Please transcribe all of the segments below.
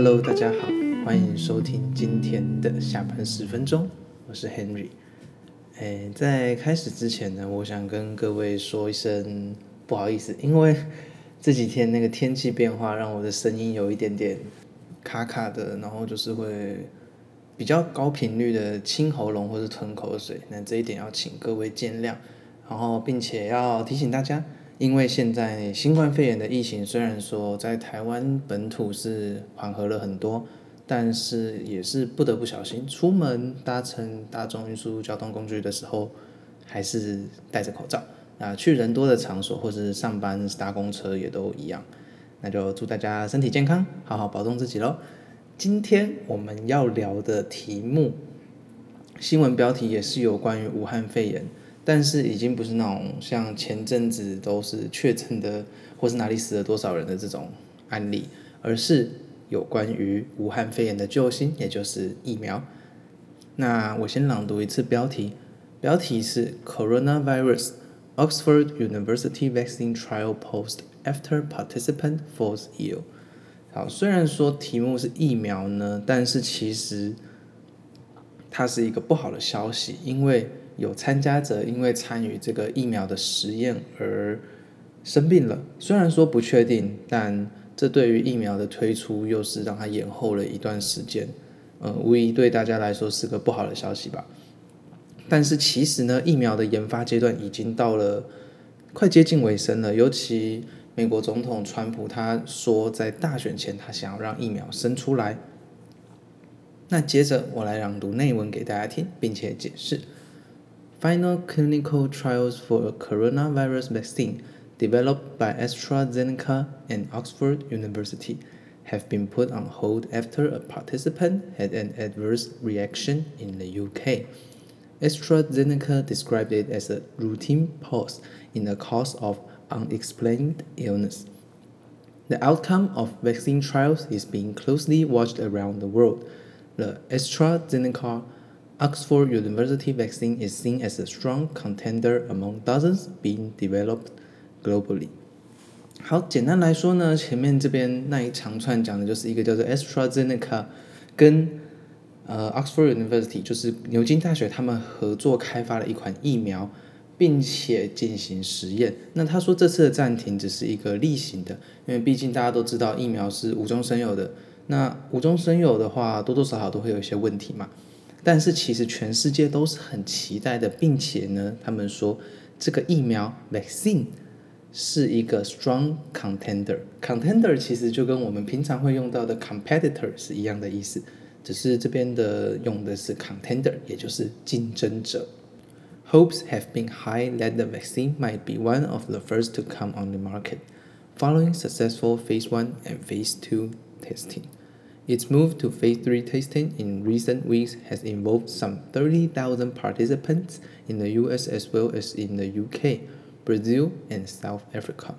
Hello， 大家好，欢迎收听今天的下班10分钟，我是 Henry。在开始之前呢，我想跟各位说一声不好意思，因为这几天那个天气变化让我的声音有一点点卡卡的，然后就是会比较高频率的清喉咙或是吞口水，那这一点要请各位见谅，然后并且要提醒大家。因为现在新冠肺炎的疫情虽然说在台湾本土是缓和了很多，但是也是不得不小心，出门搭乘大众运输交通工具的时候还是戴着口罩，那去人多的场所或是上班搭公车也都一样。那就祝大家身体健康，好好保重自己咯。今天我们要聊的题目，新闻标题也是有关于武汉肺炎，但是已经不是那种像前阵子都是确诊的或是哪里死了多少人的这种案例，而是有关于武汉肺炎的救星，也就是疫苗。那我先朗读一次标题，标题是 Coronavirus Oxford University Vaccine Trial Paused After Participant Falls Ill。 好，虽然说题目是疫苗呢，但是其实它是一个不好的消息，因为有参加者因为参与这个疫苗的实验而生病了，虽然说不确定，但这对于疫苗的推出又是让它延后了一段时间，无疑对大家来说是个不好的消息吧。但是其实呢，疫苗的研发阶段已经到了快接近尾声了，尤其美国总统川普他说在大选前他想要让疫苗生出来。那接着我来朗读内文给大家听，并且解释。Final clinical trials for a coronavirus vaccine developed by AstraZeneca and Oxford University have been put on hold after a participant had an adverse reaction in the UK. AstraZeneca described it as a routine pause in the cause of unexplained illness. The outcome of vaccine trials is being closely watched around the world. The AstraZeneca Oxford University vaccine is seen as a strong contender among dozens being developed globally. 好，简单来说呢，前面这边那一长串讲的就是一个叫做 AstraZeneca 跟Oxford University 就是牛津大学他们合作开发了一款疫苗，并且进行实验。那他说这次的暂停只是一个例行的，因为毕竟大家都知道疫苗是无中生有的，那无中生有的话多多少少都会有一些问题嘛。但是其实全世界都是很期待的，并且呢，他们说这个疫苗 vaccine 是一个 strong contender。 contender 其实就跟我们平常会用到的 competitor 是一样的意思，只是这边的用的是 contender， 也就是竞争者。 Hopes have been high that the vaccine might be one of the first to come on the market following successful phase 1 and phase 2 testing.Its move to phase 3 testing in recent weeks has involved some 30,000 participants in the US as well as in the UK, Brazil, and South Africa.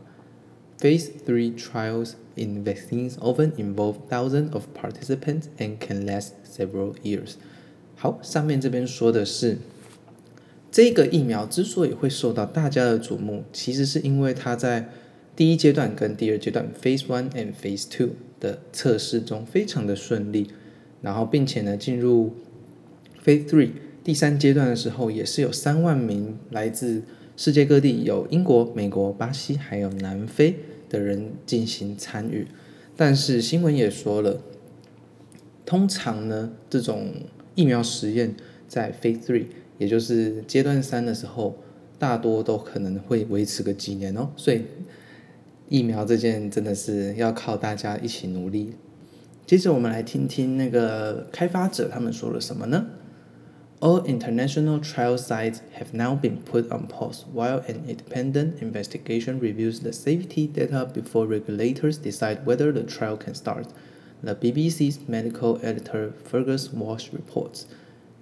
Phase 3 trials in vaccines often involve thousands of participants and can last several years. 好，上面这边说的是，这个疫苗之所以会受到大家的瞩目，其实是因为它在第一阶段跟第二阶段 Phase 1 and Phase 2的测试中非常的顺利，然后并且呢进入 Phase 3 第三阶段的时候，也是有3万名来自世界各地，有英国、美国、巴西还有南非的人进行参与。但是新闻也说了，通常呢这种疫苗实验在 Phase 3也就是阶段3的时候，大多都可能会维持个几年哦，所以疫苗这件真的是要靠大家一起努力。接着我们来听听那个开发者他们说了什么呢？ All international trial sites have now been put on pause while an independent investigation reviews the safety data before regulators decide whether the trial can start, the BBC's medical editor Fergus Walsh reports.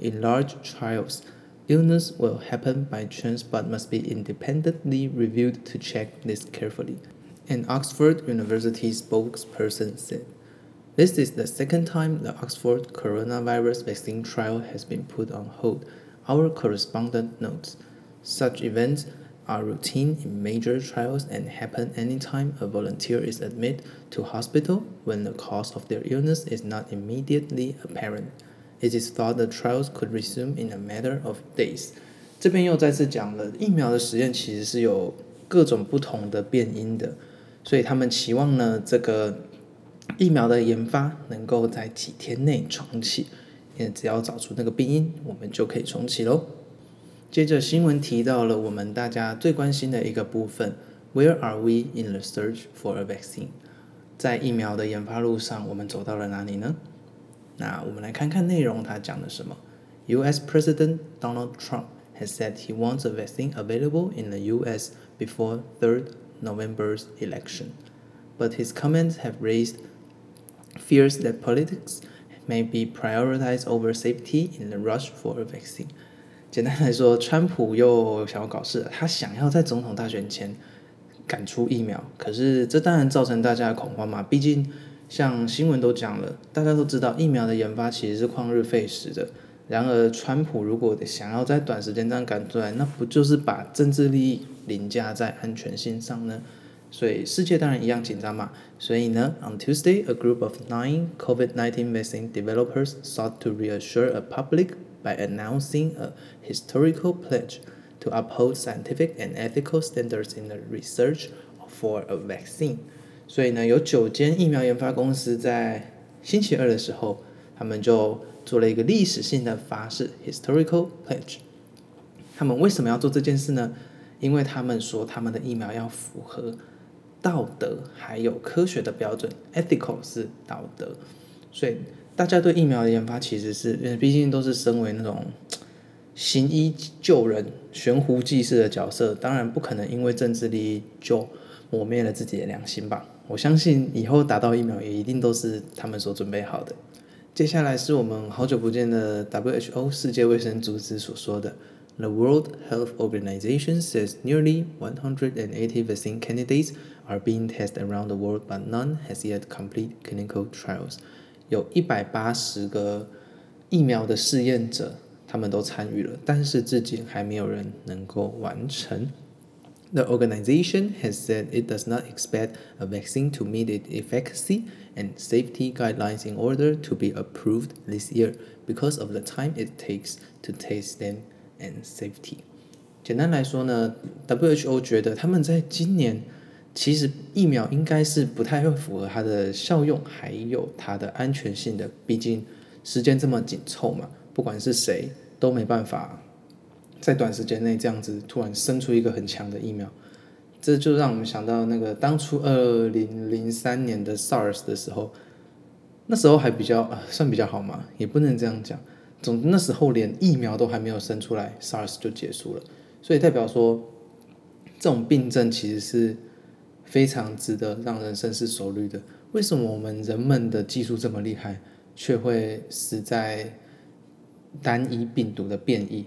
In large trials, illness will happen by chance but must be independently reviewed to check this carefully.An Oxford University spokesperson said, This is the second time the Oxford coronavirus vaccine trial has been put on hold, our correspondent notes. Such events are routine in major trials and happen anytime a volunteer is admitted to hospital when the cause of their illness is not immediately apparent. It is thought the trials could resume in a matter of days. 这边又再次讲了，疫苗的实验其实是有各种不同的变因的，所以他们期望呢，这个疫苗的研发能够在几天内重启，也只要找出那个病因，我们就可以重启咯。接着新闻提到了我们大家最关心的一个部分 Where are we in the search for a vaccine? 在疫苗的研发路上我们走到了哪里呢？那我们来看看内容它讲了什么。 US President Donald Trump has said he wants a vaccine available in the US before 3rd November's election. But his comments have raised fears that politics may be prioritized over safety in the rush for a vaccine.简单来说，川普又想要搞事了，他想要在总统大选前赶出疫苗，可是这当然造成大家的恐慌嘛。毕竟像新闻都讲了，大家都知道疫苗的研发其实是旷日费时的。然而川普如果想要在短时间这样赶出来，那不就是把政治利益凌驾在安全性上呢？所以世界当然一样紧张嘛。所以呢 On Tuesday, a group of 9 COVID-19 vaccine developers sought to reassure a public by announcing a historical pledge to uphold scientific and ethical standards in the research for a vaccine. 所以呢，有9间疫苗研发公司在星期二的时候，他们就做了一个历史性的发誓 historical pledge。他们为什么要做这件事呢？因为他们说他们的疫苗要符合道德还有科学的标准 ethical 是道德，所以大家对疫苗的研发其实是毕竟都是身为那种行医救人悬壶济世的角色，当然不可能因为政治利益就磨灭了自己的良心吧。我相信以后打到疫苗也一定都是他们所准备好的。接下来是我们好久不见的 WHO 世界卫生组织所说的 The World Health Organization says nearly 180 vaccine candidates are being tested around the world but none has yet complete clinical trials.有180个疫苗的试验者，他们都参与了，但是至今还没有人能够完成。The organization has said it does not expect a vaccine to meet its efficacy and safety guidelines in order to be approved this year because of the time it takes to test them and safety. 简单来说呢， WHO 觉得他们在今年其实疫苗应该是不太会符合它的效用还有它的安全性的，毕竟时间这么紧凑嘛，不管是谁都没办法在短时间内这样子突然生出一个很强的疫苗。这就让我们想到那个当初2003年的 SARS 的时候，那时候还比较算比较好嘛，也不能这样讲，总之那时候连疫苗都还没有生出来 SARS 就结束了，所以代表说这种病症其实是非常值得让人深思熟虑的。为什么我们人们的技术这么厉害，却会死在单一病毒的变异？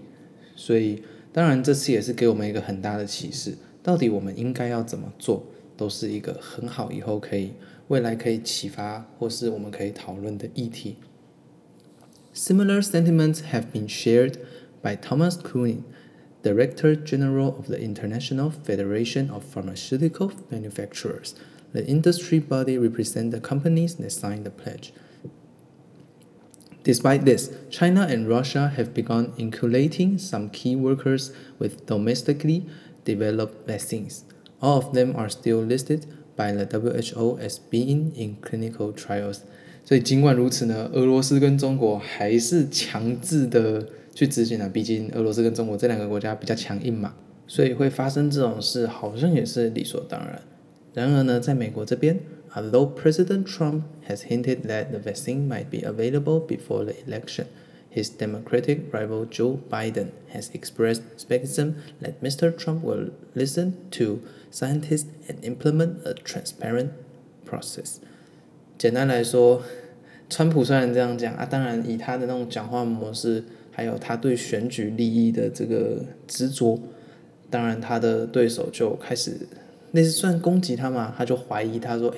所以当然这次也是给我们一个很大的启示，到底我们应该要怎么做，都是一个很好以后可以未来可以启发或是我们可以讨论的议题。 Similar sentiments have been shared by Thomas Kuhnning,Director General of the International Federation of Pharmaceutical Manufacturers, the industry body represents the companies that signed the pledge. Despite this, China and Russia have begun inoculating some key workers with domestically developed vaccines. All of them are still listed by the WHO as being in clinical trials. 所以尽管如此呢，俄罗斯跟中国还是强制的去执行了，毕竟俄罗斯跟中国这两个国家比较强硬嘛，所以会发生这种事好像也是理所当然。然而呢，在美国这边 although President Trump has hinted that the vaccine might be available before the election, his Democratic rival Joe Biden has expressed skepticism that Mr. Trump will listen to scientists and implement a transparent process. 简单来说，川普虽然这样讲当然以他的那种讲话模式还有他对选举利益的这个执着，当然他的对手就开始类似算攻击他嘛，他就怀疑他说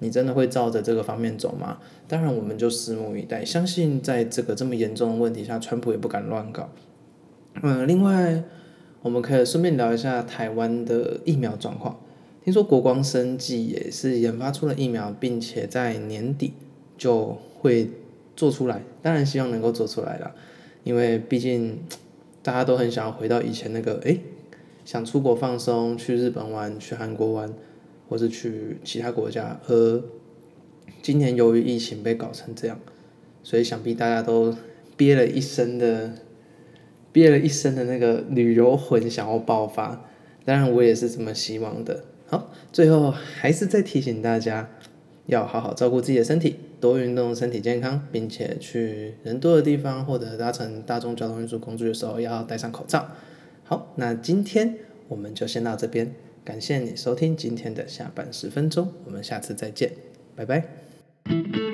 你真的会照着这个方面走吗？当然我们就拭目以待，相信在这个这么严重的问题下，川普也不敢乱搞。另外我们可以顺便聊一下台湾的疫苗状况。听说国光生技也是研发出了疫苗，并且在年底就会做出来，当然希望能够做出来啦，因为毕竟大家都很想要回到以前那个想出国放松，去日本玩，去韩国玩，或是去其他国家。今年由于疫情被搞成这样，所以想必大家都憋了一身的那个旅游魂想要爆发，当然我也是这么希望的。好，最后还是再提醒大家要好好照顾自己的身体，多运动，身体健康，并且去人多的地方或者搭乘大众交通运输工具的时候要戴上口罩。好，那今天我们就先到这边，感谢你收听今天的下班10分钟，我们下次再见，拜拜。